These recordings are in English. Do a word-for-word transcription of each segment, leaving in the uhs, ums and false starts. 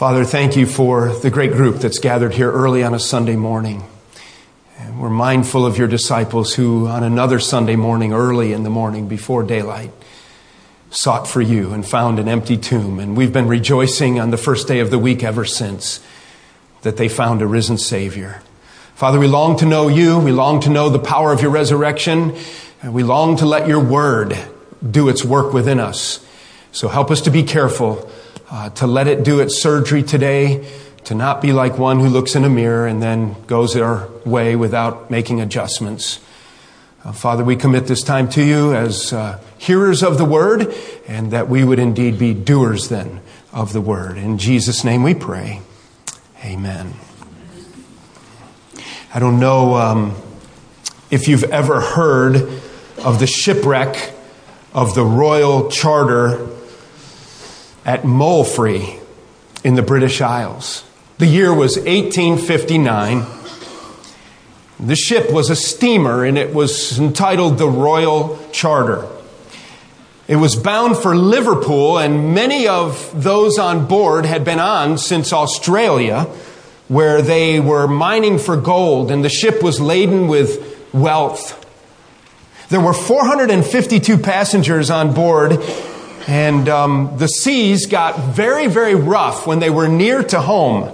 Father, thank you for the great group that's gathered here early on a Sunday morning. And we're mindful of your disciples who on another Sunday morning, early in the morning before daylight, sought for you and found an empty tomb. And we've been rejoicing on the first day of the week ever since that they found a risen Savior. Father, we long to know you. We long to know the power of your resurrection. And we long to let your word do its work within us. So help us to be careful Uh, to let it do its surgery today, to not be like one who looks in a mirror and then goes their way without making adjustments. Uh, Father, we commit this time to you as uh, hearers of the word, and that we would indeed be doers then of the word. In Jesus' name we pray. Amen. I don't know um, if you've ever heard of the shipwreck of the Royal Charter at Moelfre in the British Isles. The year was eighteen fifty-nine. The ship was a steamer, and it was entitled the Royal Charter. It was bound for Liverpool, and many of those on board had been on since Australia, where they were mining for gold, and the ship was laden with wealth. There were four hundred fifty-two passengers on board. And um, the seas got very, very rough when they were near to home.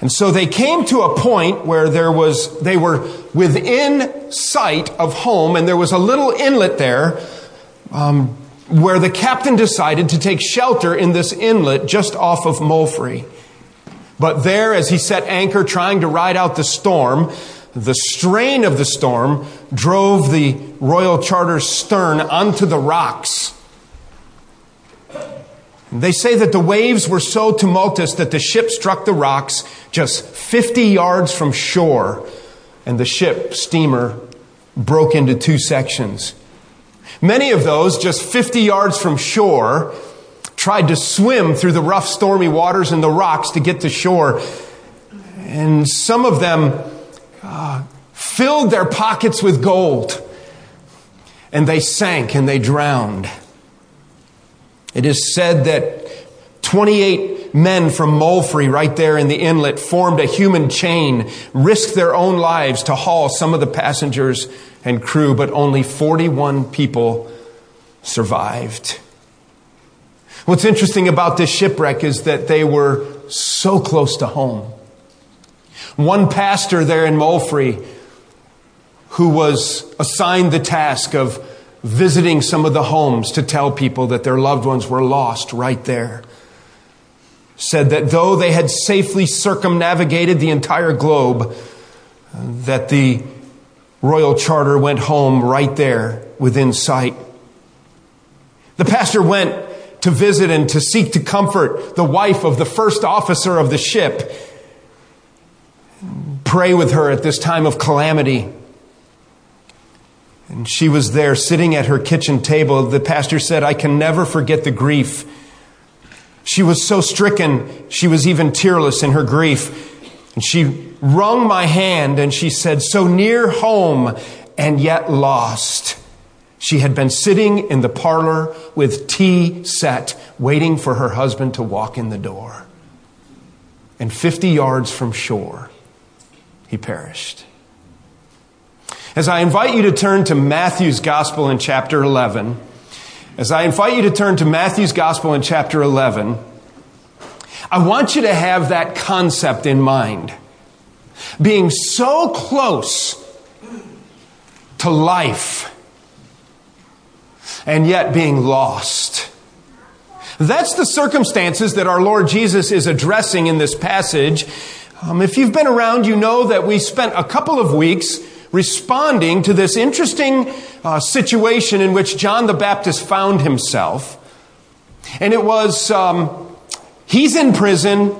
And so they came to a point where there was they were within sight of home, and there was a little inlet there um, where the captain decided to take shelter in this inlet just off of Moelfre. But there, as he set anchor trying to ride out the storm, the strain of the storm drove the Royal Charter's stern onto the rocks. They say that the waves were so tumultuous that the ship struck the rocks just fifty yards from shore, and the ship, steamer, broke into two sections. Many of those, just fifty yards from shore, tried to swim through the rough, stormy waters and the rocks to get to shore. And some of them uh, filled their pockets with gold, and they sank and they drowned. It is said that twenty-eight men from Moelfre, right there in the inlet, formed a human chain, risked their own lives to haul some of the passengers and crew, but only forty-one people survived. What's interesting about this shipwreck is that they were so close to home. One pastor there in Moelfre, who was assigned the task of visiting some of the homes to tell people that their loved ones were lost right there, said that though they had safely circumnavigated the entire globe, that the Royal Charter went home right there within sight. The pastor went to visit and to seek to comfort the wife of the first officer of the ship, pray with her at this time of calamity. And she was there sitting at her kitchen table. The pastor said, "I can never forget the grief. She was so stricken, she was even tearless in her grief. And she wrung my hand and she said, 'So near home and yet lost.' She had been sitting in the parlor with tea set, waiting for her husband to walk in the door. And fifty yards from shore, he perished." As I invite you to turn to Matthew's Gospel in chapter eleven, as I invite you to turn to Matthew's Gospel in chapter eleven, I want you to have that concept in mind. Being so close to life and yet being lost. That's the circumstances that our Lord Jesus is addressing in this passage. Um, if you've been around, you know that we spent a couple of weeks responding to this interesting uh, situation in which John the Baptist found himself. And it was, um, he's in prison.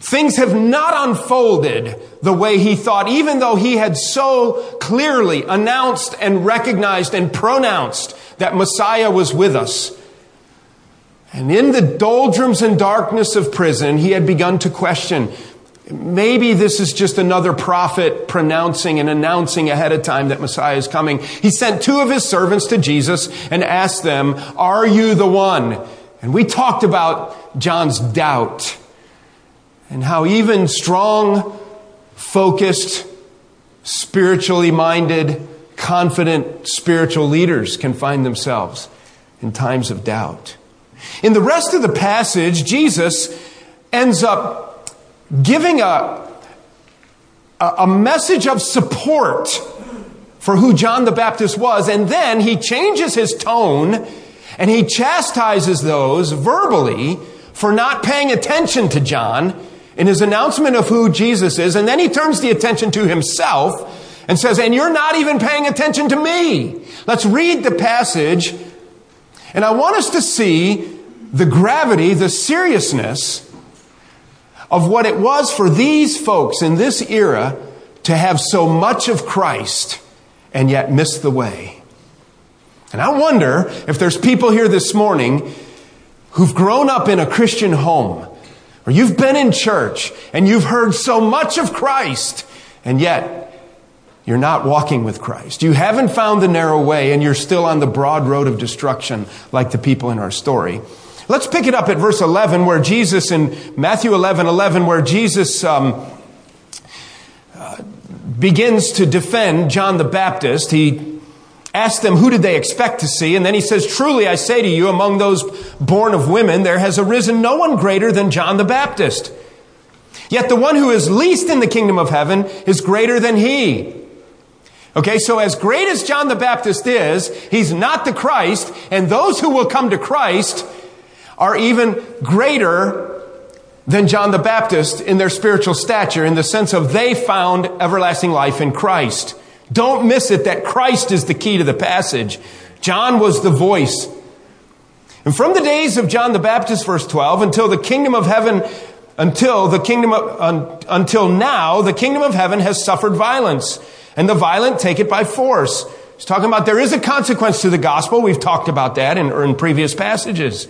Things have not unfolded the way he thought, even though he had so clearly announced and recognized and pronounced that Messiah was with us. And in the doldrums and darkness of prison, he had begun to question, maybe this is just another prophet pronouncing and announcing ahead of time that Messiah is coming. He sent two of his servants to Jesus and asked them, "Are you the one?" And we talked about John's doubt and how even strong, focused, spiritually minded, confident spiritual leaders can find themselves in times of doubt. In the rest of the passage, Jesus ends up giving a, a message of support for who John the Baptist was. And then he changes his tone and he chastises those verbally for not paying attention to John in his announcement of who Jesus is. And then he turns the attention to himself and says, and you're not even paying attention to me. Let's read the passage. And I want us to see the gravity, the seriousness of what it was for these folks in this era to have so much of Christ and yet miss the way. And I wonder if there's people here this morning who've grown up in a Christian home, or you've been in church and you've heard so much of Christ and yet you're not walking with Christ. You haven't found the narrow way and you're still on the broad road of destruction like the people in our story. Let's pick it up at verse eleven where Jesus, in Matthew eleven eleven, where Jesus um, uh, begins to defend John the Baptist. He asks them, who did they expect to see? And then he says, truly, I say to you, among those born of women, there has arisen no one greater than John the Baptist. Yet the one who is least in the kingdom of heaven is greater than he. Okay, so as great as John the Baptist is, he's not the Christ, and those who will come to Christ are even greater than John the Baptist in their spiritual stature, in the sense of they found everlasting life in Christ. Don't miss it that Christ is the key to the passage. John was the voice. And from the days of John the Baptist, verse twelve, until the kingdom of heaven, until the kingdom of, un, until now, the kingdom of heaven has suffered violence, and the violent take it by force. He's talking about there is a consequence to the gospel. We've talked about that in, or in previous passages.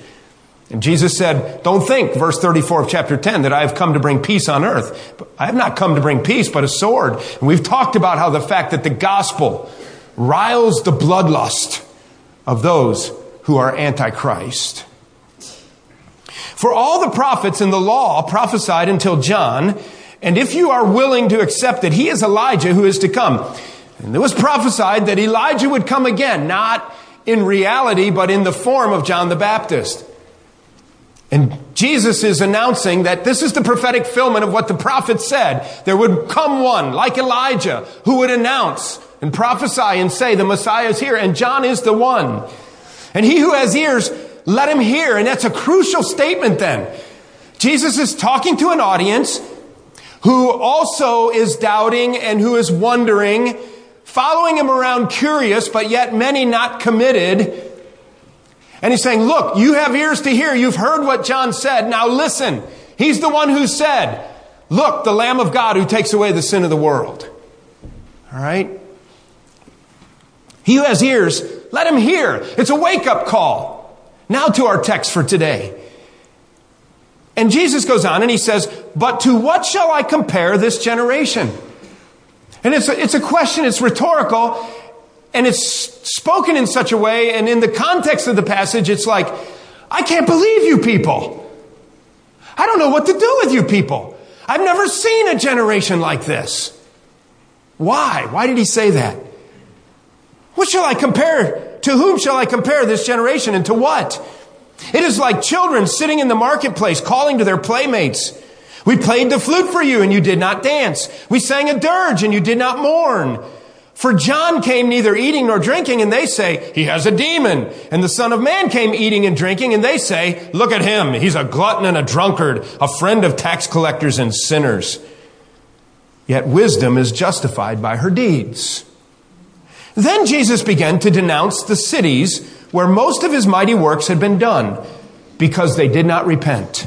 And Jesus said, don't think, verse thirty-four of chapter ten, that I have come to bring peace on earth. I have not come to bring peace, but a sword. And we've talked about how the fact that the gospel riles the bloodlust of those who are antichrist. For all the prophets in the law prophesied until John, and if you are willing to accept it, he is Elijah who is to come. And it was prophesied that Elijah would come again, not in reality, but in the form of John the Baptist. And Jesus is announcing that this is the prophetic fulfillment of what the prophet said. There would come one like Elijah who would announce and prophesy and say, the Messiah is here, and John is the one. And he who has ears, let him hear. And that's a crucial statement then. Jesus is talking to an audience who also is doubting and who is wondering, following him around curious, but yet many not committed. And he's saying, look, you have ears to hear. You've heard what John said. Now listen, he's the one who said, look, the Lamb of God who takes away the sin of the world. All right. He who has ears, let him hear. It's a wake-up call. Now to our text for today. And Jesus goes on and he says, but to what shall I compare this generation? And it's a, it's a question. It's rhetorical. And it's spoken in such a way, and in the context of the passage, it's like, I can't believe you people. I don't know what to do with you people. I've never seen a generation like this. Why? Why did he say that? What shall I compare? To whom shall I compare this generation, and to what? It is like children sitting in the marketplace, calling to their playmates. We played the flute for you, and you did not dance. We sang a dirge, and you did not mourn. For John came neither eating nor drinking, and they say, he has a demon. And the Son of Man came eating and drinking, and they say, look at him. He's a glutton and a drunkard, a friend of tax collectors and sinners. Yet wisdom is justified by her deeds. Then Jesus began to denounce the cities where most of his mighty works had been done, because they did not repent.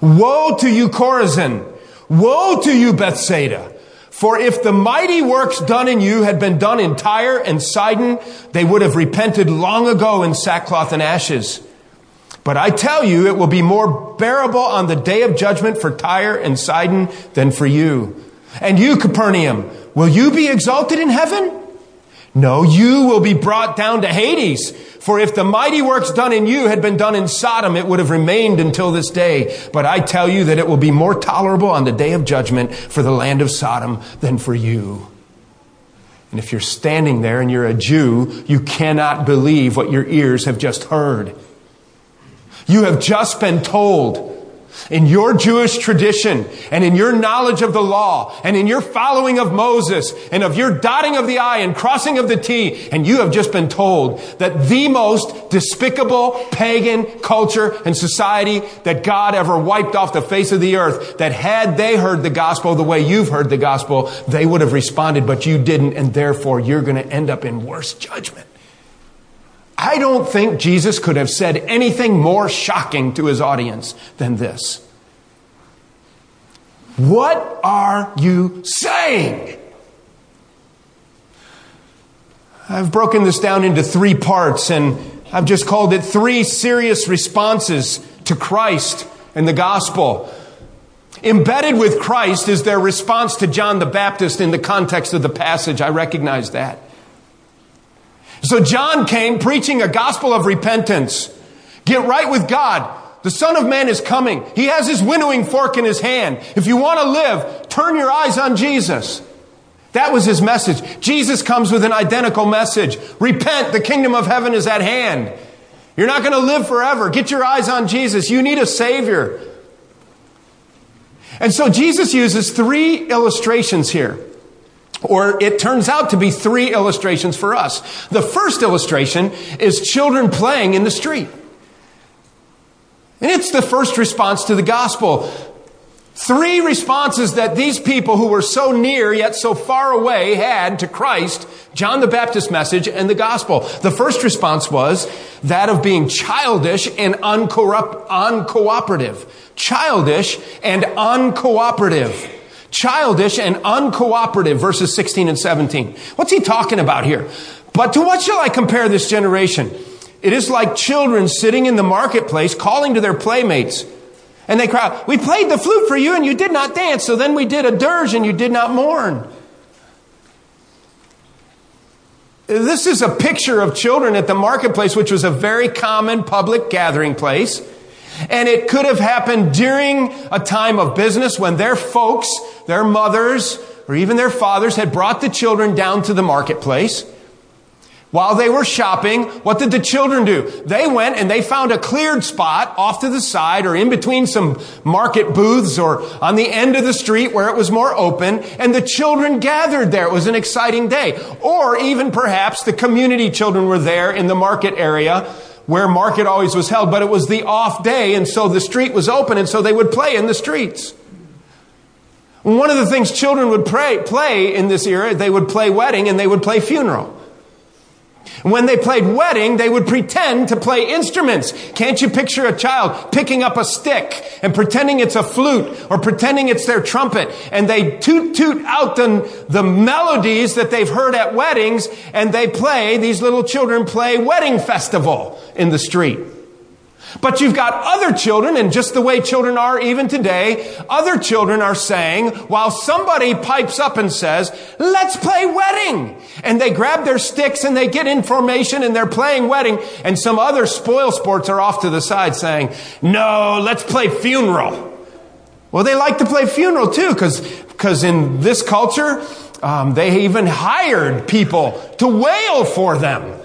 Woe to you, Chorazin! Woe to you, Bethsaida! For if the mighty works done in you had been done in Tyre and Sidon, they would have repented long ago in sackcloth and ashes. But I tell you, it will be more bearable on the day of judgment for Tyre and Sidon than for you. And you, Capernaum, will you be exalted in heaven? No, you will be brought down to Hades. For if the mighty works done in you had been done in Sodom, it would have remained until this day. But I tell you that it will be more tolerable on the day of judgment for the land of Sodom than for you. And if you're standing there and you're a Jew, you cannot believe what your ears have just heard. You have just been told, in your Jewish tradition and in your knowledge of the law and in your following of Moses and of your dotting of the I and crossing of the T, and you have just been told that the most despicable pagan culture and society that God ever wiped off the face of the earth, that had they heard the gospel the way you've heard the gospel, they would have responded, but you didn't, and therefore you're going to end up in worse judgment. I don't think Jesus could have said anything more shocking to his audience than this. What are you saying? I've broken this down into three parts, and I've just called it three serious responses to Christ and the gospel. Embedded with Christ is their response to John the Baptist in the context of the passage. I recognize that. So John came preaching a gospel of repentance. Get right with God. The Son of Man is coming. He has his winnowing fork in his hand. If you want to live, turn your eyes on Jesus. That was his message. Jesus comes with an identical message. Repent, the kingdom of heaven is at hand. You're not going to live forever. Get your eyes on Jesus. You need a Savior. And so Jesus uses three illustrations here. Or it turns out to be three illustrations for us. The first illustration is children playing in the street. And it's the first response to the gospel. Three responses that these people who were so near yet so far away had to Christ, John the Baptist's message, and the gospel. The first response was that of being childish and uncorrupt, uncooperative. Childish and uncooperative. Childish and uncooperative, verses sixteen and seventeen. What's he talking about here? But to what shall I compare this generation? It is like children sitting in the marketplace calling to their playmates. And they cry out, we played the flute for you and you did not dance. So then we did a dirge and you did not mourn. This is a picture of children at the marketplace, which was a very common public gathering place. And it could have happened during a time of business when their folks, their mothers, or even their fathers had brought the children down to the marketplace. While they were shopping, what did the children do? They went and they found a cleared spot off to the side or in between some market booths or on the end of the street where it was more open, and the children gathered there. It was an exciting day. Or even perhaps the community children were there in the market area where market always was held, but it was the off day, and so the street was open, and so they would play in the streets. One of the things children would pray, play in this era, they would play wedding and they would play funeral. When they played wedding, they would pretend to play instruments. Can't you picture a child picking up a stick and pretending it's a flute or pretending it's their trumpet? And they toot toot out the, the melodies that they've heard at weddings, and they play, these little children play wedding festival in the street. But you've got other children, and just the way children are even today, other children are saying, while somebody pipes up and says, let's play wedding. And they grab their sticks and they get in formation and they're playing wedding. And some other spoil sports are off to the side saying, no, let's play funeral. Well, they like to play funeral too, because because in this culture, um, they even hired people to wail for them.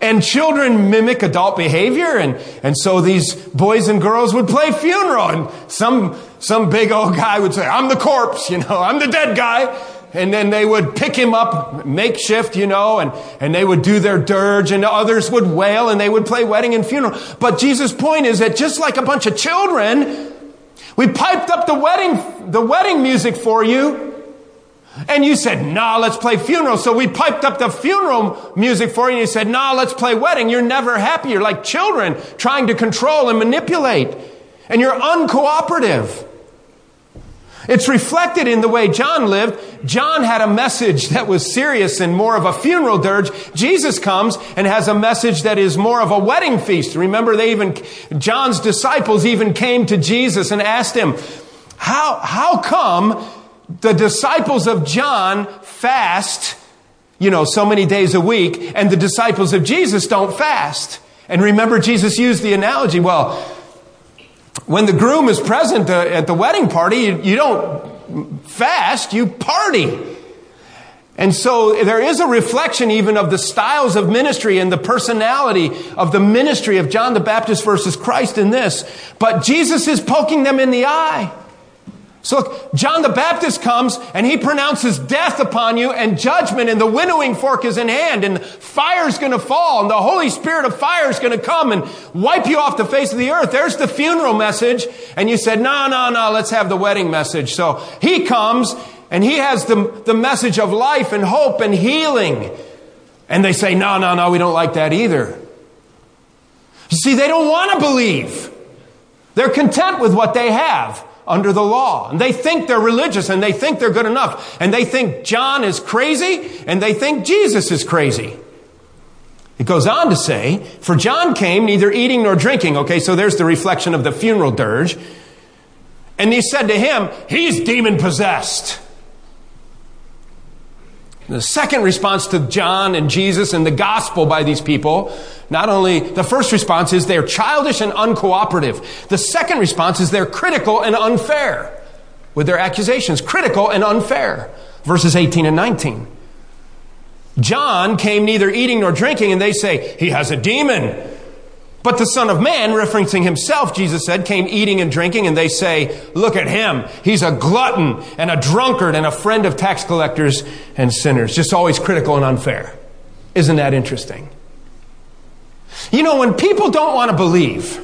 And children mimic adult behavior, and, and so these boys and girls would play funeral, and some some big old guy would say, I'm the corpse, you know, I'm the dead guy. And then they would pick him up, makeshift, you know, and, and they would do their dirge, and others would wail, and they would play wedding and funeral. But Jesus' point is that just like a bunch of children, we piped up the wedding, the wedding music for you. And you said, nah, let's play funeral. So we piped up the funeral music for you. And you said, nah, let's play wedding. You're never happy. You're like children trying to control and manipulate. And you're uncooperative. It's reflected in the way John lived. John had a message that was serious and more of a funeral dirge. Jesus comes and has a message that is more of a wedding feast. Remember, they even, John's disciples even came to Jesus and asked him, how, how come the disciples of John fast you know, so many days a week, and the disciples of Jesus don't fast. And remember, Jesus used the analogy, well, when the groom is present at the wedding party, you, you don't fast, you party. And so there is a reflection even of the styles of ministry and the personality of the ministry of John the Baptist versus Christ in this. But Jesus is poking them in the eye. So look, John the Baptist comes and he pronounces death upon you and judgment, and the winnowing fork is in hand, and fire's going to fall, and the Holy Spirit of fire is going to come and wipe you off the face of the earth. There's the funeral message. And you said, no, no, no, let's have the wedding message. So he comes and he has the, the message of life and hope and healing. And they say, no, no, no, we don't like that either. You see, they don't want to believe. They're content with what they have under the law. And they think they're religious, and they think they're good enough. And they think John is crazy, and they think Jesus is crazy. It goes on to say, for John came neither eating nor drinking. Okay, so there's the reflection of the funeral dirge. And he said to him, he's demon possessed. The second response to John and Jesus and the gospel by these people, not only the first response is they're childish and uncooperative. The second response is they're critical and unfair with their accusations. Critical and unfair. Verses eighteen and nineteen. John came neither eating nor drinking, and they say, he has a demon. But the Son of Man, referencing himself, Jesus said, came eating and drinking, and they say, look at him. He's a glutton and a drunkard and a friend of tax collectors and sinners. Just always critical and unfair. Isn't that interesting? You know, when people don't want to believe,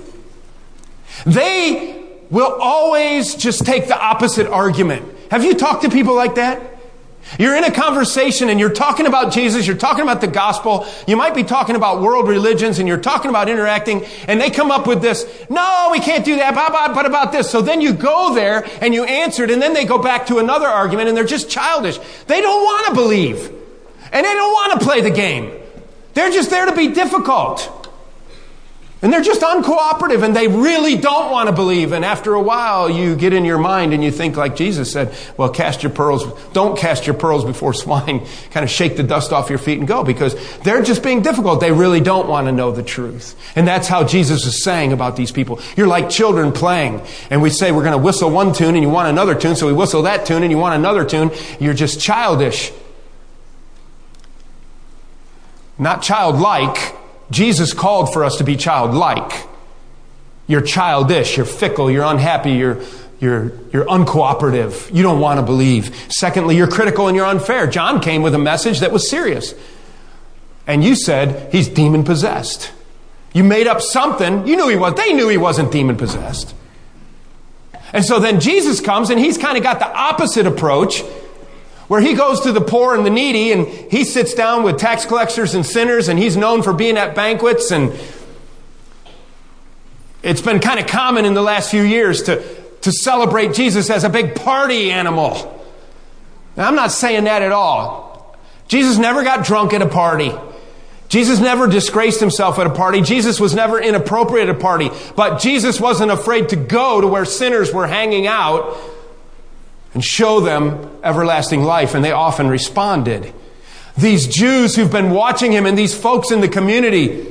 they will always just take the opposite argument. Have you talked to people like that? You're in a conversation and you're talking about Jesus, you're talking about the gospel, you might be talking about world religions, and you're talking about interacting, and they come up with this, no, we can't do that, but about this. So then you go there and you answer it, and then they go back to another argument, and they're just childish. They don't want to believe, and they don't want to play the game. They're just there to be difficult. And they're just uncooperative, and they really don't want to believe. And after a while, you get in your mind and you think like Jesus said, well, cast your pearls, don't cast your pearls before swine. Kind of shake the dust off your feet and go, because they're just being difficult. They really don't want to know the truth. And that's how Jesus is saying about these people. You're like children playing. And we say we're going to whistle one tune and you want another tune. So we whistle that tune and you want another tune. You're just childish. Not childlike. Jesus called for us to be childlike. You're childish, you're fickle, you're unhappy, you're, you're, you're uncooperative. You don't want to believe. Secondly, you're critical and you're unfair. John came with a message that was serious. And you said, he's demon-possessed. You made up something. You knew he was. They knew he wasn't demon-possessed. And so then Jesus comes, and he's kind of got the opposite approach, where he goes to the poor and the needy, and he sits down with tax collectors and sinners, and he's known for being at banquets. And it's been kind of common in the last few years to, to celebrate Jesus as a big party animal. Now, I'm not saying that at all. Jesus never got drunk at a party. Jesus never disgraced himself at a party. Jesus was never inappropriate at a party. But Jesus wasn't afraid to go to where sinners were hanging out and show them everlasting life, and they often responded. These Jews who've been watching him and these folks in the community,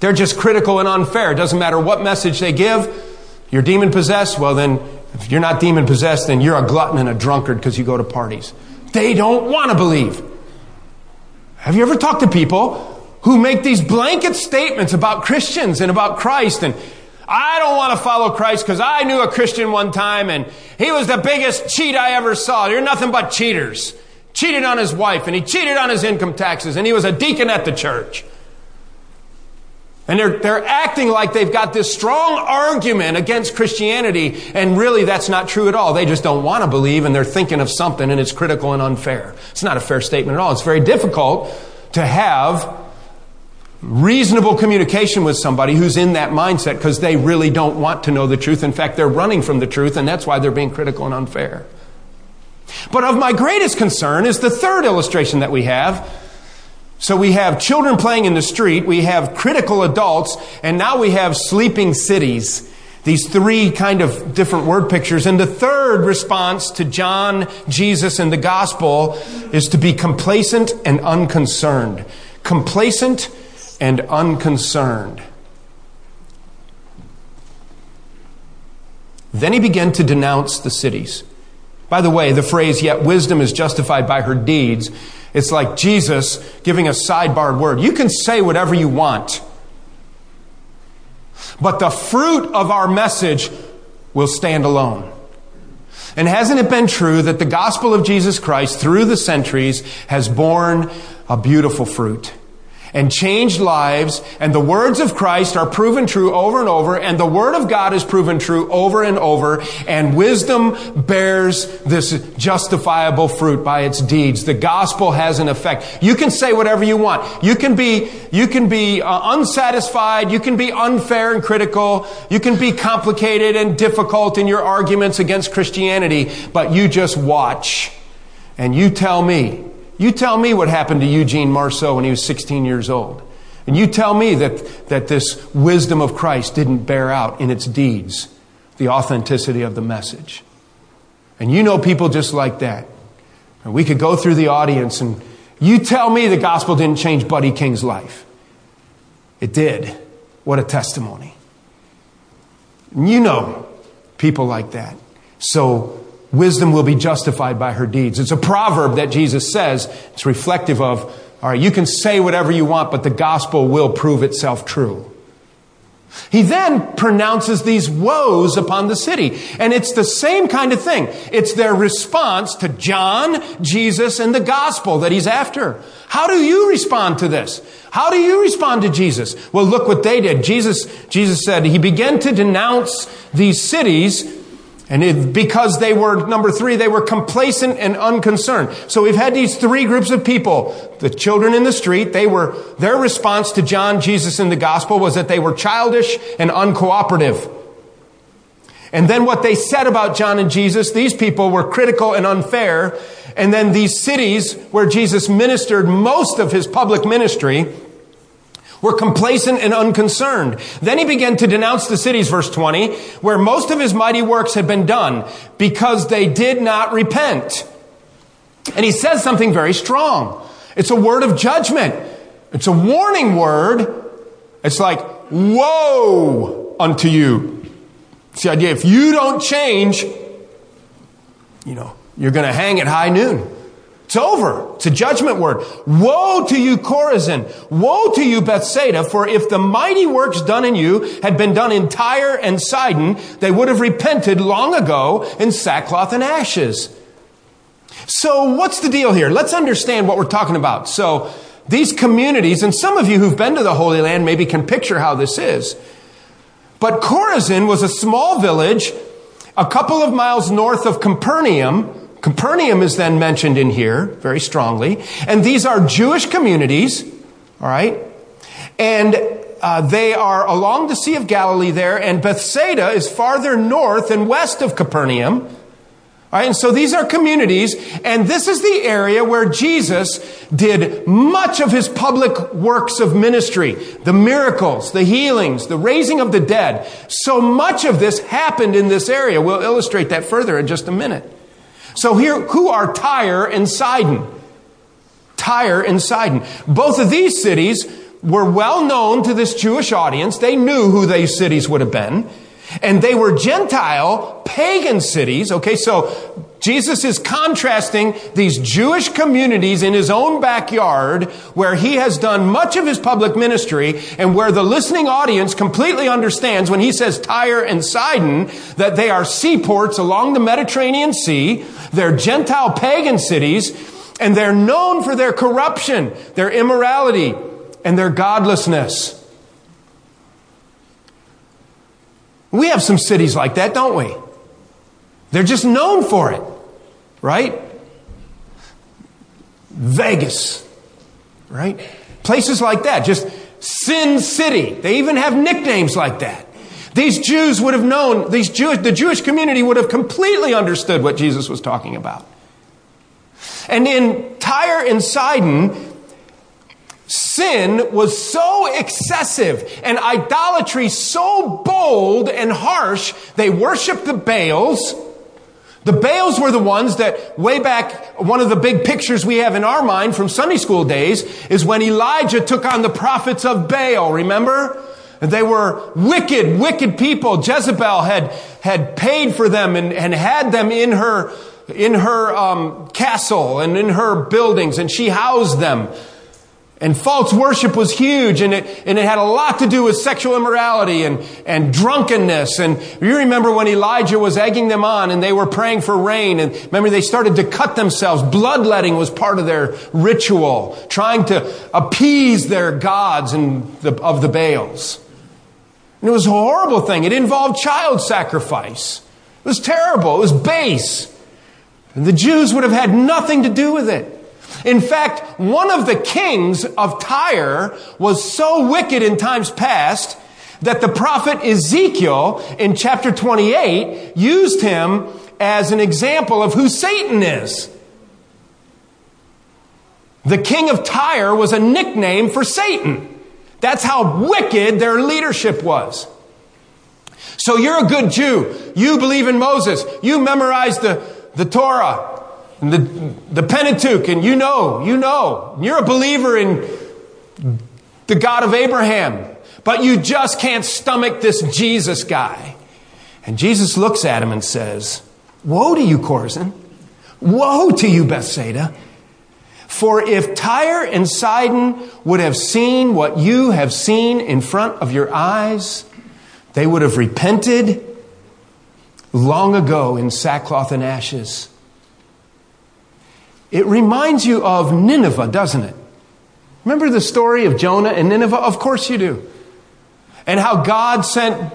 they're just critical and unfair. It doesn't matter what message they give. You're demon-possessed? Well, then, if you're not demon-possessed, then you're a glutton and a drunkard because you go to parties. They don't want to believe. Have you ever talked to people who make these blanket statements about Christians and about Christ, and I don't want to follow Christ because I knew a Christian one time and he was the biggest cheat I ever saw. You're nothing but cheaters. Cheated on his wife, and he cheated on his income taxes, and he was a deacon at the church. And they're, they're acting like they've got this strong argument against Christianity, and really that's not true at all. They just don't want to believe, and they're thinking of something, and it's critical and unfair. It's not a fair statement at all. It's very difficult to have reasonable communication with somebody who's in that mindset, because they really don't want to know the truth. In fact, they're running from the truth, and that's why they're being critical and unfair. But of my greatest concern is the third illustration that we have. So we have children playing in the street, we have critical adults, and now we have sleeping cities These three kind of different word pictures. And the third response to John, Jesus, and the gospel is to be complacent and unconcerned. Complacent and unconcerned. Then he began to denounce the cities. By the way, the phrase, yet wisdom is justified by her deeds, it's like Jesus giving a sidebar word. You can say whatever you want, but the fruit of our message will stand alone. And hasn't it been true that the gospel of Jesus Christ through the centuries has borne a beautiful fruit and changed lives, and the words of Christ are proven true over and over, and the word of God is proven true over and over, and wisdom bears this justifiable fruit by its deeds. The gospel has an effect. You can say whatever you want. You can be, you can be uh, unsatisfied. You can be unfair and critical. You can be complicated and difficult in your arguments against Christianity, but you just watch, and you tell me. You tell me what happened to Eugene Marceau when he was sixteen years old. And you tell me that, that this wisdom of Christ didn't bear out in its deeds the authenticity of the message. And you know people just like that. And we could go through the audience and you tell me the gospel didn't change Buddy King's life. It did. What a testimony. And you know people like that. So wisdom will be justified by her deeds. It's a proverb that Jesus says. It's reflective of, all right, you can say whatever you want, but the gospel will prove itself true. He then pronounces these woes upon the city. And it's the same kind of thing. It's their response to John, Jesus, and the gospel that he's after. How do you respond to this? How do you respond to Jesus? Well, look what they did. Jesus, Jesus said he began to denounce these cities. And it, because they were, number three, they were complacent and unconcerned. So we've had these three groups of people. The children in the street, they were, their response to John, Jesus, and the gospel was that they were childish and uncooperative. And then what they said about John and Jesus, these people were critical and unfair. And then these cities where Jesus ministered most of his public ministry were complacent and unconcerned. Then he began to denounce the cities, verse twenty, where most of his mighty works had been done because they did not repent. And he says something very strong. It's a word of judgment. It's a warning word. It's like, woe unto you. It's the idea, if you don't change, you know, you're going to hang at high noon. It's over. It's a judgment word. Woe to you, Chorazin. Woe to you, Bethsaida. For if the mighty works done in you had been done in Tyre and Sidon, they would have repented long ago in sackcloth and ashes. So what's the deal here? Let's understand what we're talking about. So these communities, and some of you who've been to the Holy Land maybe can picture how this is. But Chorazin was a small village a couple of miles north of Capernaum. Capernaum is then mentioned in here very strongly. And these are Jewish communities, all right? And uh, they are along the Sea of Galilee there, and Bethsaida is farther north and west of Capernaum. All right, and so these are communities, and this is the area where Jesus did much of his public works of ministry, the miracles, the healings, the raising of the dead. So much of this happened in this area. We'll illustrate that further in just a minute. So here, who are Tyre and Sidon? Tyre and Sidon. Both of these cities were well known to this Jewish audience. They knew who these cities would have been. And they were Gentile, pagan cities. Okay, so Jesus is contrasting these Jewish communities in his own backyard where he has done much of his public ministry and where the listening audience completely understands when he says Tyre and Sidon that they are seaports along the Mediterranean Sea. They're Gentile pagan cities, and they're known for their corruption, their immorality, and their godlessness. We have some cities like that, don't we? They're just known for it, right? Vegas, right? Places like that, just Sin City. They even have nicknames like that. These Jews would have known, these Jewish, the Jewish community would have completely understood what Jesus was talking about. And in Tyre and Sidon, Sin was so excessive and idolatry so bold and harsh, they worshiped the Baals. The Baals were the ones that way back, one of the big pictures we have in our mind from Sunday school days is when Elijah took on the prophets of Baal, remember? And they were wicked, wicked people. Jezebel had, had paid for them and, and had them in her, in her um, castle and in her buildings, and she housed them. And false worship was huge, and it and it had a lot to do with sexual immorality and, and drunkenness. And you remember when Elijah was egging them on and they were praying for rain, and remember they started to cut themselves. Bloodletting was part of their ritual, trying to appease their gods and the, of the Baals. And it was a horrible thing. It involved child sacrifice. It was terrible. It was base. And the Jews would have had nothing to do with it. In fact, one of the kings of Tyre was so wicked in times past that the prophet Ezekiel in chapter twenty-eight used him as an example of who Satan is. The king of Tyre was a nickname for Satan. That's how wicked their leadership was. So you're a good Jew. You believe in Moses. You memorize the, the Torah. And the, the Pentateuch, and you know, you know, you're a believer in the God of Abraham, but you just can't stomach this Jesus guy. And Jesus looks at him and says, "Woe to you, Chorazin. Woe to you, Bethsaida. For if Tyre and Sidon would have seen what you have seen in front of your eyes, they would have repented long ago in sackcloth and ashes." It reminds you of Nineveh, doesn't it? Remember the story of Jonah and Nineveh? Of course you do. And how God sent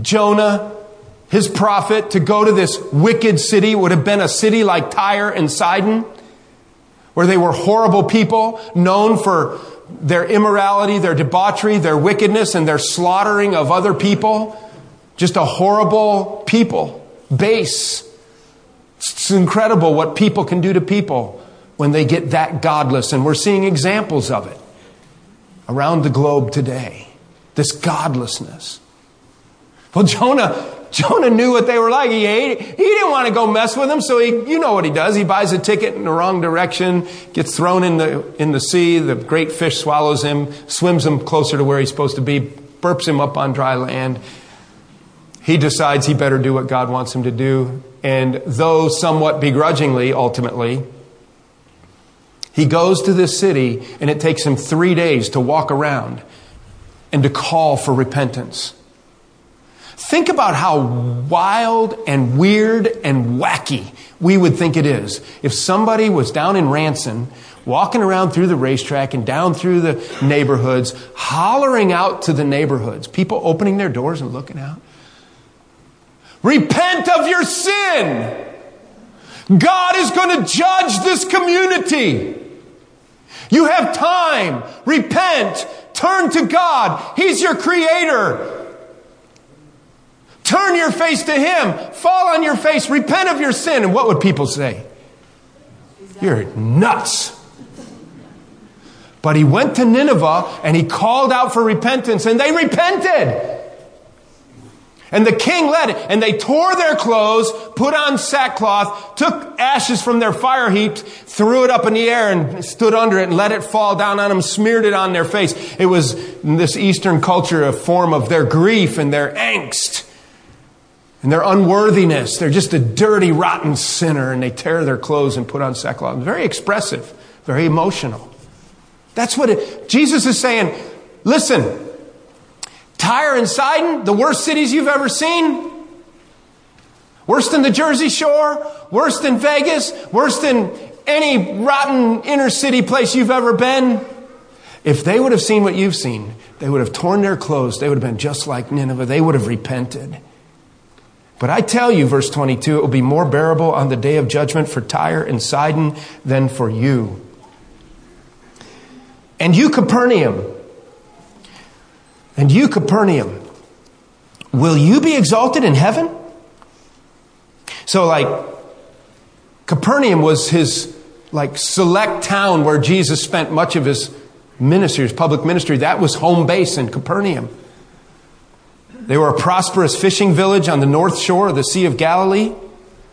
Jonah, his prophet, to go to this wicked city. Would have been a city like Tyre and Sidon, where they were horrible people, known for their immorality, their debauchery, their wickedness, and their slaughtering of other people. Just a horrible people, base. It's incredible what people can do to people when they get that godless. And we're seeing examples of it around the globe today. This godlessness. Well, Jonah, Jonah knew what they were like. He ate it. He didn't want to go mess with them. So he, you know what he does. He buys a ticket in the wrong direction, gets thrown in the, in the sea. The great fish swallows him, swims him closer to where he's supposed to be, burps him up on dry land. He decides he better do what God wants him to do. And though somewhat begrudgingly, ultimately, he goes to this city, and it takes him three days to walk around and to call for repentance. Think about how wild and weird and wacky we would think it is if somebody was down in Ranson, walking around through the racetrack and down through the neighborhoods, hollering out to the neighborhoods, people opening their doors and looking out. Repent of your sin. God is going to judge this community. You have time. Repent. Turn to God. He's your creator. Turn your face to him. Fall on your face. Repent of your sin. And what would people say? You're nuts. But he went to Nineveh and he called out for repentance, and they repented. And the king led it. And they tore their clothes, put on sackcloth, took ashes from their fire heaps, threw it up in the air and stood under it and let it fall down on them, smeared it on their face. It was, in this Eastern culture, a form of their grief and their angst and their unworthiness. They're just a dirty, rotten sinner, and they tear their clothes and put on sackcloth. Very expressive, very emotional. That's what it, Jesus is saying. Listen. Tyre and Sidon, the worst cities you've ever seen. Worse than the Jersey Shore. Worse than Vegas. Worse than any rotten inner city place you've ever been. If they would have seen what you've seen, they would have torn their clothes. They would have been just like Nineveh. They would have repented. But I tell you, verse twenty-two, it will be more bearable on the day of judgment for Tyre and Sidon than for you. And you, Capernaum... And you, Capernaum, will you be exalted in heaven? So, like, Capernaum was his, like, select town where Jesus spent much of his ministry, public ministry, that was home base in Capernaum. They were a prosperous fishing village on the north shore of the Sea of Galilee.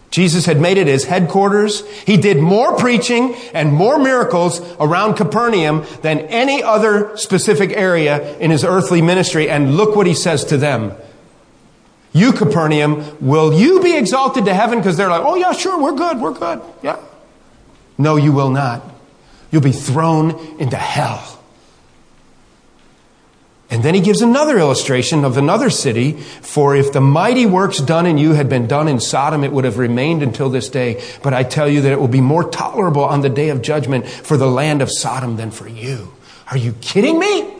Jesus had made it his headquarters. He did more preaching and more miracles around Capernaum than any other specific area in his earthly ministry. And look what he says to them. You, Capernaum, will you be exalted to heaven? Because they're like, oh, yeah, sure, we're good, we're good. Yeah. No, you will not. You'll be thrown into hell. And then he gives another illustration of another city. For if the mighty works done in you had been done in Sodom, it would have remained until this day. But I tell you that it will be more tolerable on the day of judgment for the land of Sodom than for you. Are you kidding me?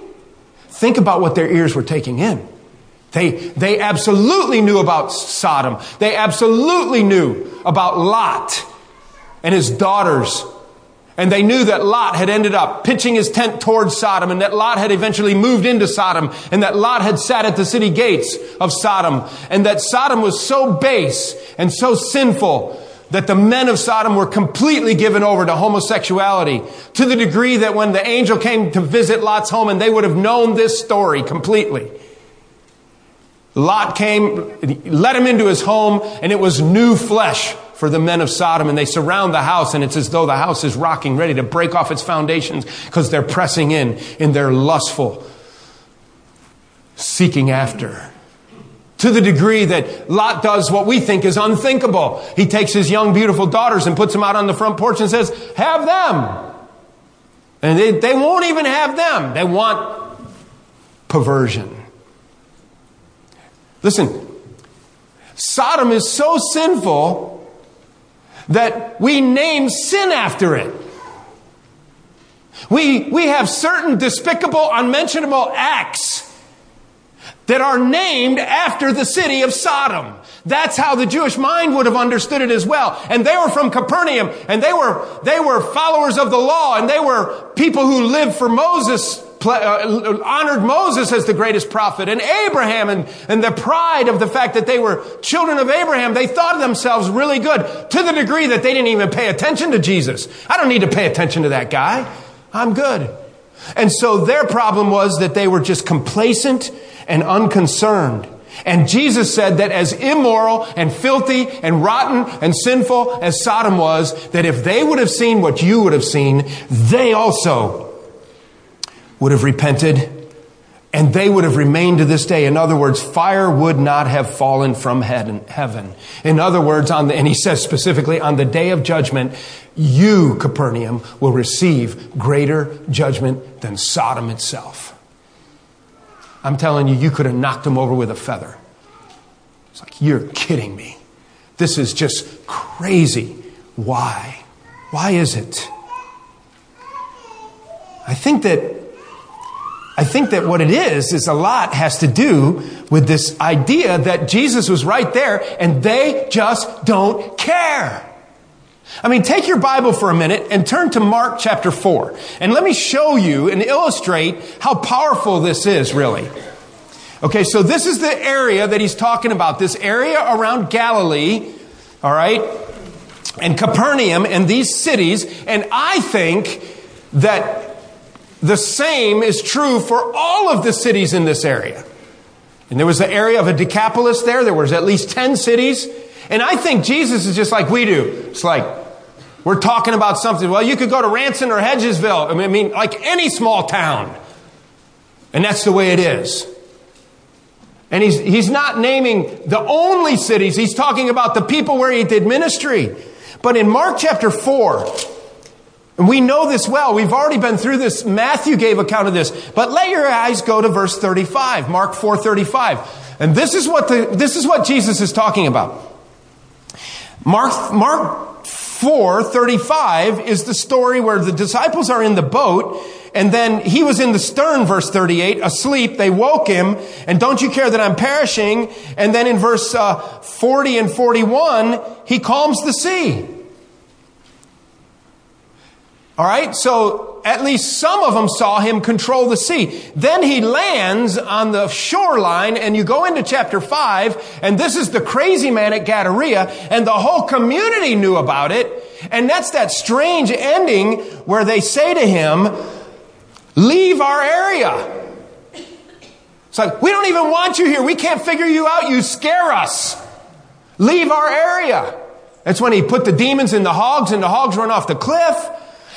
Think about what their ears were taking in. They, they absolutely knew about Sodom. They absolutely knew about Lot and his daughters. And they knew that Lot had ended up pitching his tent towards Sodom, and that Lot had eventually moved into Sodom, and that Lot had sat at the city gates of Sodom, and that Sodom was so base and so sinful that the men of Sodom were completely given over to homosexuality, to the degree that when the angel came to visit Lot's home, and they would have known this story completely. Lot came, let him into his home, and it was new flesh for the men of Sodom, and they surround the house, and it's as though the house is rocking, ready to break off its foundations, because they're pressing in in their lustful seeking after. To the degree that Lot does what we think is unthinkable. He takes his young, beautiful daughters and puts them out on the front porch and says, have them. And they, they won't even have them. They want perversion. Listen, Sodom is so sinful that we name sin after it. We, we have certain despicable, unmentionable acts that are named after the city of Sodom. That's how the Jewish mind would have understood it as well. And they were from Capernaum, and they were, they were followers of the law, and they were people who lived for Moses, uh, honored Moses as the greatest prophet, and Abraham, and, and the pride of the fact that they were children of Abraham. They thought of themselves really good, to the degree that they didn't even pay attention to Jesus. I don't need to pay attention to that guy. I'm good. And so their problem was that they were just complacent and unconcerned. And Jesus said that as immoral and filthy and rotten and sinful as Sodom was, that if they would have seen what you would have seen, they also would have repented, and they would have remained to this day. In other words, fire would not have fallen from heaven. In other words, on the, and he says specifically, on the day of judgment, you, Capernaum, will receive greater judgment than Sodom itself. I'm telling you, you could have knocked them over with a feather. It's like, you're kidding me. This is just crazy. Why? Why is it? I think that, I think that what it is, is a lot has to do with this idea that Jesus was right there and they just don't care. I mean, take your Bible for a minute and turn to Mark chapter four. And let me show you and illustrate how powerful this is, really. Okay, so this is the area that he's talking about, this area around Galilee, all right, and Capernaum and these cities. And I think that the same is true for all of the cities in this area. And there was the area of a Decapolis there. There was at least ten cities. And I think Jesus is just like we do. It's like, we're talking about something. Well, you could go to Ranson or Hedgesville. I mean, I mean, like any small town. And that's the way it is. And he's, he's not naming the only cities. He's talking about the people where he did ministry. But in Mark chapter four, and we know this well. We've already been through this. Matthew gave account of this. But let your eyes go to verse thirty-five, Mark four thirty-five. And this is what the, this is what Jesus is talking about. Mark, Mark four thirty-five is the story where the disciples are in the boat, and then he was in the stern, verse thirty-eight, asleep. They woke him, and don't you care that I'm perishing? And then in verse uh, forty and forty-one, he calms the sea. All right, so at least some of them saw him control the sea. Then he lands on the shoreline, and you go into chapter five, and this is the crazy man at Gadara, and the whole community knew about it. And that's that strange ending where they say to him, Leave our area. It's like, we don't even want you here. We can't figure you out. You scare us. Leave our area. That's when he put the demons in the hogs, and the hogs run off the cliff.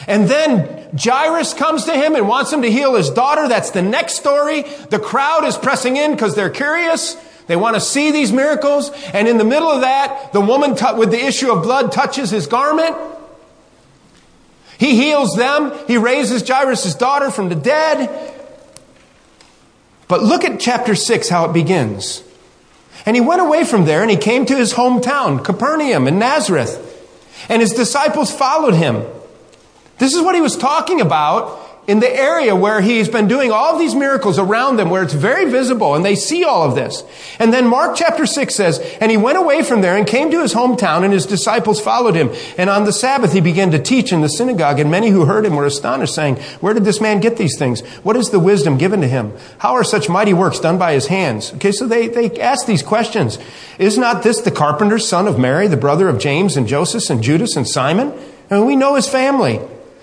And then Jairus comes to him and wants him to heal his daughter. That's the next story. The crowd is pressing in because they're curious. They want to see these miracles. And in the middle of that, the woman t- with the issue of blood touches his garment. He heals them. He raises Jairus' daughter from the dead. But look at chapter six, how it begins. And he went away from there and he came to his hometown, Capernaum in Nazareth. And his disciples followed him. This is what he was talking about in the area where he's been doing all these miracles around them, where it's very visible and they see all of this. And then Mark chapter six says, and he went away from there and came to his hometown and his disciples followed him. And on the Sabbath, he began to teach in the synagogue. And many who heard him were astonished, saying, where did this man get these things? What is the wisdom given to him? How are such mighty works done by his hands? Okay, so they, they ask these questions. Is not this the carpenter's son of Mary, the brother of James and Joseph and Judas and Simon? I mean, we know his family.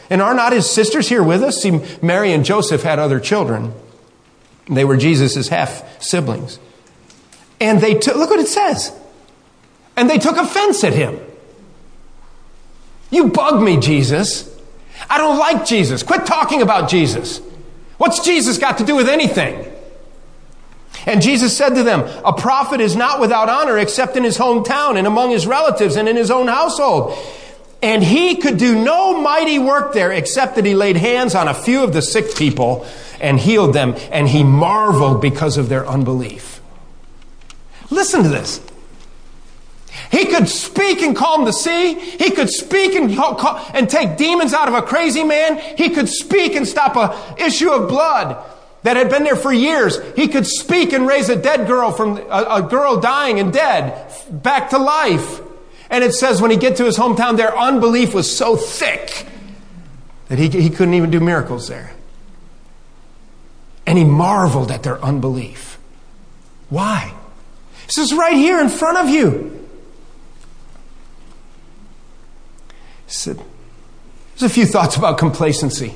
And are not his sisters here with us? See, Mary and Joseph had other children. They were Jesus' half-siblings. And they took, look what it says. And they took offense at him. You bug me, Jesus. I don't like Jesus. Quit talking about Jesus. What's Jesus got to do with anything? And Jesus said to them, a prophet is not without honor except in his hometown and among his relatives and in his own household. And he could do no mighty work there except that he laid hands on a few of the sick people and healed them. And he marveled because of their unbelief. Listen to this. He could speak and calm the sea. He could speak and, and take demons out of a crazy man. He could speak and stop an issue of blood that had been there for years. He could speak and raise a dead girl from a, a girl dying and dead back to life. And it says when he get to his hometown, their unbelief was so thick that he, he couldn't even do miracles there. And he marveled at their unbelief. Why? This is right here in front of you. So, there's a few thoughts about complacency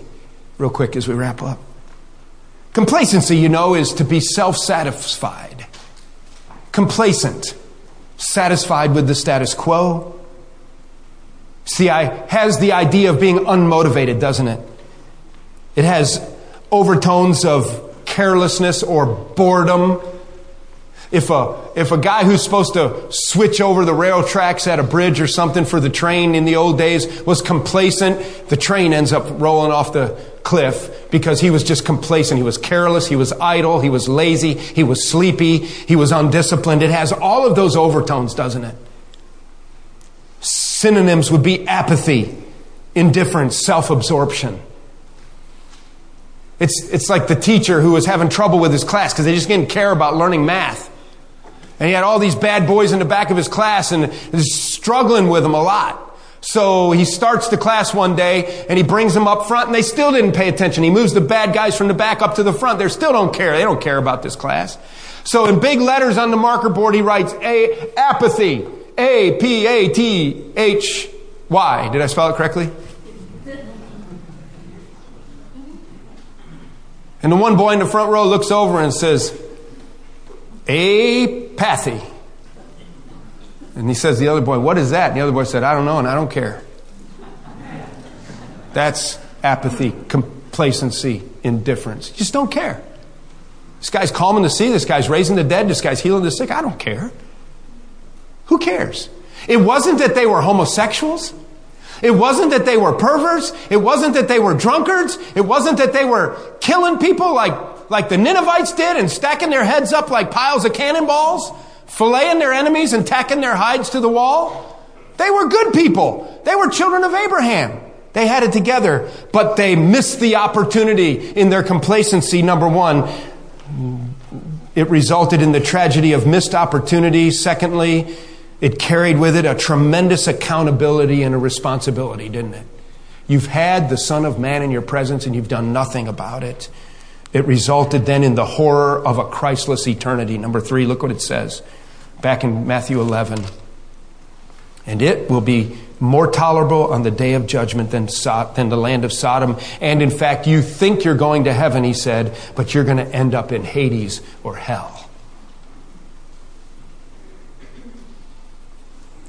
real quick as we wrap up. Complacency, you know, is to be self-satisfied. Complacent. Satisfied with the status quo. See, I has the idea of being unmotivated, doesn't it? It has overtones of carelessness or boredom. If a, if a guy who's supposed to switch over the rail tracks at a bridge or something for the train in the old days was complacent, the train ends up rolling off the cliff because he was just complacent. He was careless. He was idle. He was lazy. He was sleepy. He was undisciplined. It has all of those overtones, doesn't it? Synonyms would be apathy, indifference, self-absorption. It's, it's like the teacher who was having trouble with his class because they just didn't care about learning math. And he had all these bad boys in the back of his class and is struggling with them a lot. So he starts the class one day and he brings them up front and they still didn't pay attention. He moves the bad guys from the back up to the front. They still don't care. They don't care about this class. So in big letters on the marker board, he writes A, apathy, A P A T H Y. Did I spell it correctly? And the one boy in the front row looks over and says, apathy. And he says to the other boy, what is that? And the other boy said, I don't know, and I don't care. That's apathy, complacency, indifference. Just don't care. This guy's calming the sea. This guy's raising the dead. This guy's healing the sick. I don't care. Who cares? It wasn't that they were homosexuals. It wasn't that they were perverts. It wasn't that they were drunkards. It wasn't that they were killing people like, like the Ninevites did and stacking their heads up like piles of cannonballs, filleting their enemies and tacking their hides to the wall. They were good people. They were children of Abraham. They had it together, but they missed the opportunity in their complacency, number one. It resulted in the tragedy of missed opportunity. Secondly, it carried with it a tremendous accountability and a responsibility, didn't it? You've had the Son of Man in your presence and you've done nothing about it. It resulted then in the horror of a Christless eternity. Number three, look what it says back in Matthew eleven. and it will be more tolerable on the day of judgment than, so- than the land of Sodom. And in fact, you think you're going to heaven, he said, but you're going to end up in Hades or hell.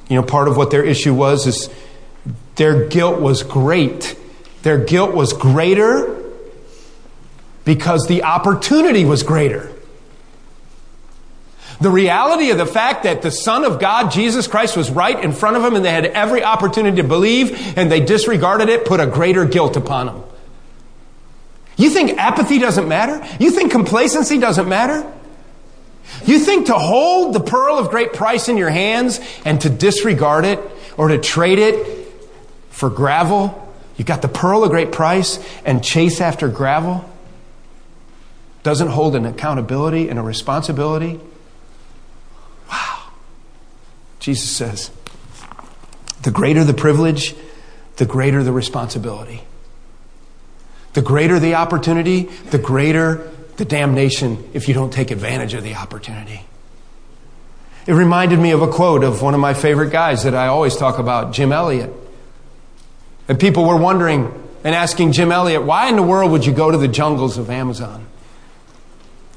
You know, part of what their issue was is their guilt was great. Their guilt was greater because the opportunity was greater. The reality of the fact that the Son of God, Jesus Christ, was right in front of them and they had every opportunity to believe and they disregarded it put a greater guilt upon them. You think apathy doesn't matter? You think complacency doesn't matter? You think to hold the pearl of great price in your hands and to disregard it or to trade it for gravel? You got the pearl of great price and chase after gravel? Doesn't hold an accountability and a responsibility? Jesus says, the greater the privilege, the greater the responsibility. The greater the opportunity, the greater the damnation if you don't take advantage of the opportunity. It reminded me of a quote of one of my favorite guys that I always talk about, Jim Elliot. And people were wondering and asking Jim Elliot, why in the world would you go to the jungles of Amazon?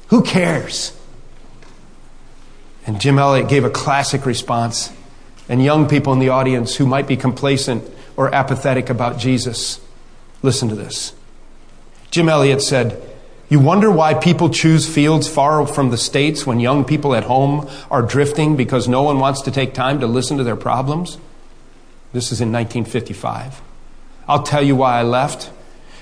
Who cares? And Jim Elliot gave a classic response. And young people in the audience who might be complacent or apathetic about Jesus, listen to this. Jim Elliot said, "You wonder why people choose fields far from the states when young people at home are drifting because no one wants to take time to listen to their problems?" This is in nineteen fifty-five. "I'll tell you why I left.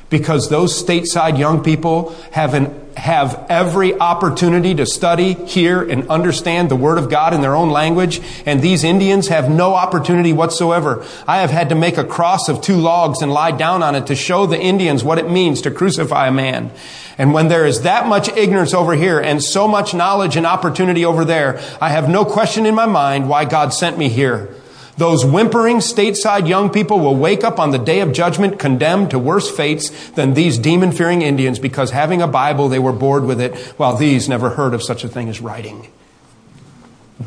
Because those stateside young people have an have every opportunity to study, hear, and understand the Word of God in their own language, and these Indians have no opportunity whatsoever. I have had to make a cross of two logs and lie down on it to show the Indians what it means to crucify a man. And when there is that much ignorance over here and so much knowledge and opportunity over there, I have no question in my mind why God sent me here. Those whimpering stateside young people will wake up on the day of judgment condemned to worse fates than these demon-fearing Indians because having a Bible, they were bored with it, while these never heard of such a thing as writing."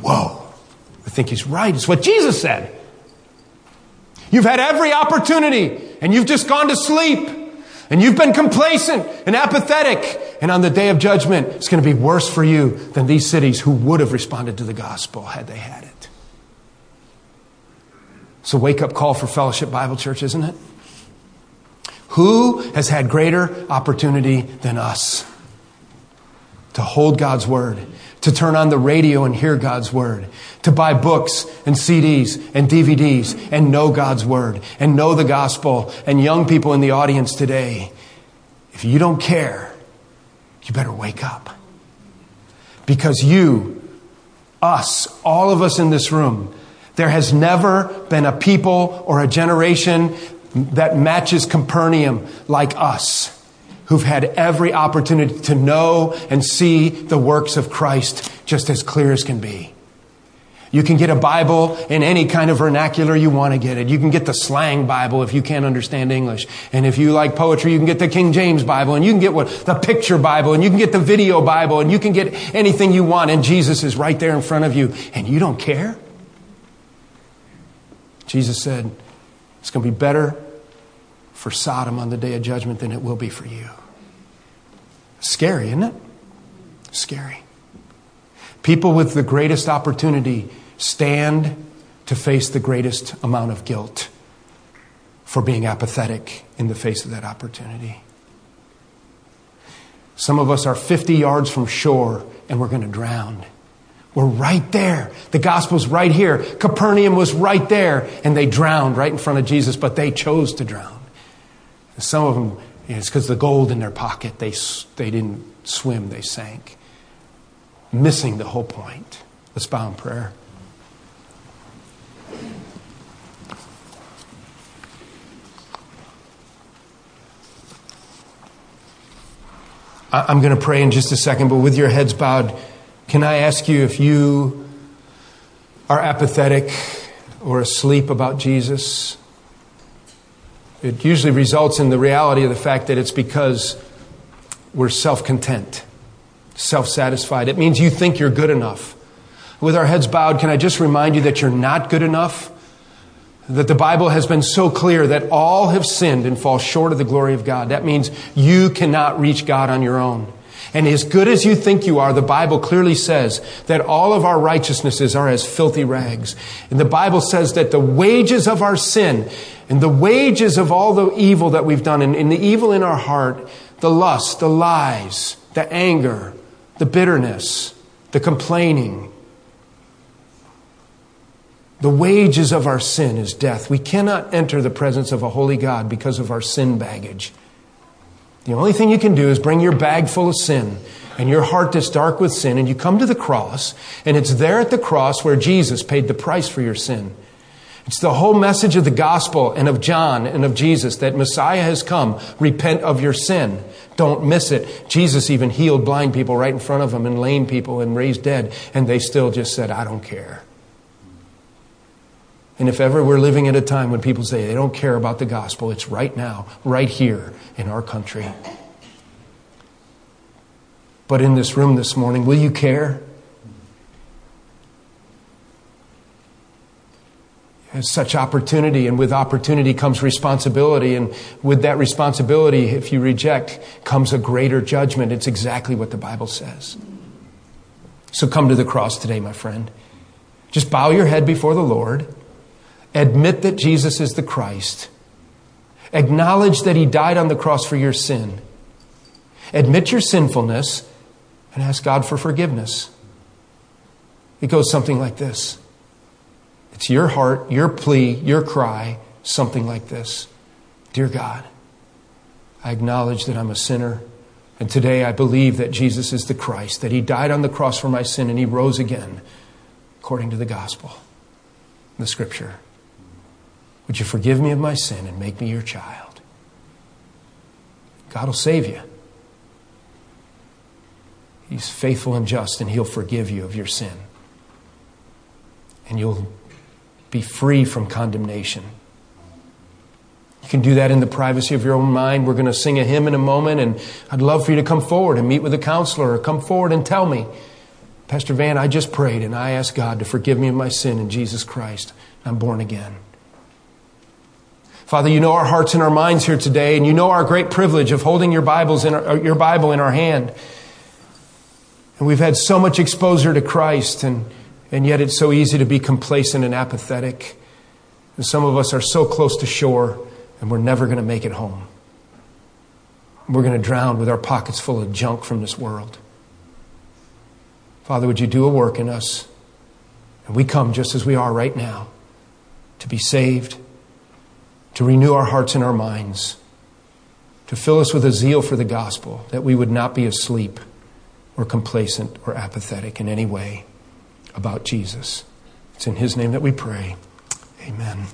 Whoa. I think he's right. It's what Jesus said. You've had every opportunity, and you've just gone to sleep, and you've been complacent and apathetic, and on the day of judgment, it's going to be worse for you than these cities who would have responded to the gospel had they had it. It's a wake-up call for Fellowship Bible Church, isn't it? Who has had greater opportunity than us to hold God's Word, to turn on the radio and hear God's Word, to buy books and C Ds and D V Ds and know God's Word and know the gospel? And young people in the audience today, if you don't care, you better wake up. Because you, us, all of us in this room, there has never been a people or a generation that matches Capernaum like us, who've had every opportunity to know and see the works of Christ just as clear as can be. You can get a Bible in any kind of vernacular you want to get it. You can get the slang Bible if you can't understand English. And if you like poetry, you can get the King James Bible. And you can get what the picture Bible. And you can get the video Bible. And you can get anything you want. And Jesus is right there in front of you. And you don't care? Jesus said, it's going to be better for Sodom on the day of judgment than it will be for you. Scary, isn't it? Scary. People with the greatest opportunity stand to face the greatest amount of guilt for being apathetic in the face of that opportunity. Some of us are fifty yards from shore and we're going to drown. We're right there. The gospel's right here. Capernaum was right there. And they drowned right in front of Jesus, but they chose to drown. And some of them, you know, it's because of the gold in their pocket. They, they didn't swim, they sank. Missing the whole point. Let's bow in prayer. I'm going to pray in just a second, but with your heads bowed, can I ask you, if you are apathetic or asleep about Jesus, it usually results in the reality of the fact that it's because we're self-content, self-satisfied. It means you think you're good enough. With our heads bowed, can I just remind you that you're not good enough? that the Bible has been so clear that all have sinned and fall short of the glory of God. That means you cannot reach God on your own. And as good as you think you are, the Bible clearly says that all of our righteousnesses are as filthy rags. And the Bible says that the wages of our sin and the wages of all the evil that we've done and, and the evil in our heart, the lust, the lies, the anger, the bitterness, the complaining, the wages of our sin is death. We cannot enter the presence of a holy God because of our sin baggage. The only thing you can do is bring your bag full of sin and your heart that's dark with sin, and you come to the cross, and it's there at the cross where Jesus paid the price for your sin. It's the whole message of the gospel and of John and of Jesus that Messiah has come. Repent of your sin. Don't miss it. Jesus even healed blind people right in front of him and lame people and raised dead, and they still just said, I don't care. And if ever we're living at a time when people say they don't care about the gospel, it's right now, right here in our country. But in this room this morning, will you care? There's such opportunity, and with opportunity comes responsibility. And with that responsibility, if you reject, comes a greater judgment. It's exactly what the Bible says. So come to the cross today, my friend. Just bow your head before the Lord. Admit that Jesus is the Christ. Acknowledge that he died on the cross for your sin. Admit your sinfulness and ask God for forgiveness. It goes something like this. It's your heart, your plea, your cry, something like this. Dear God, I acknowledge that I'm a sinner. And today I believe that Jesus is the Christ, that he died on the cross for my sin and he rose again according to the gospel, the scripture. Would you forgive me of my sin and make me your child? God will save you. He's faithful and just, and he'll forgive you of your sin. And you'll be free from condemnation. You can do that in the privacy of your own mind. We're going to sing a hymn in a moment, and I'd love for you to come forward and meet with a counselor, or come forward and tell me, Pastor Van, I just prayed and I asked God to forgive me of my sin in Jesus Christ. I'm born again. Father, you know our hearts and our minds here today, and you know our great privilege of holding your Bibles in our, your Bible in our hand. And we've had so much exposure to Christ, and, and yet it's so easy to be complacent and apathetic. And some of us are so close to shore, and we're never going to make it home. We're going to drown with our pockets full of junk from this world. Father, would you do a work in us? And we come just as we are right now to be saved, to renew our hearts and our minds, to fill us with a zeal for the gospel, that we would not be asleep or complacent or apathetic in any way about Jesus. It's in his name that we pray. Amen.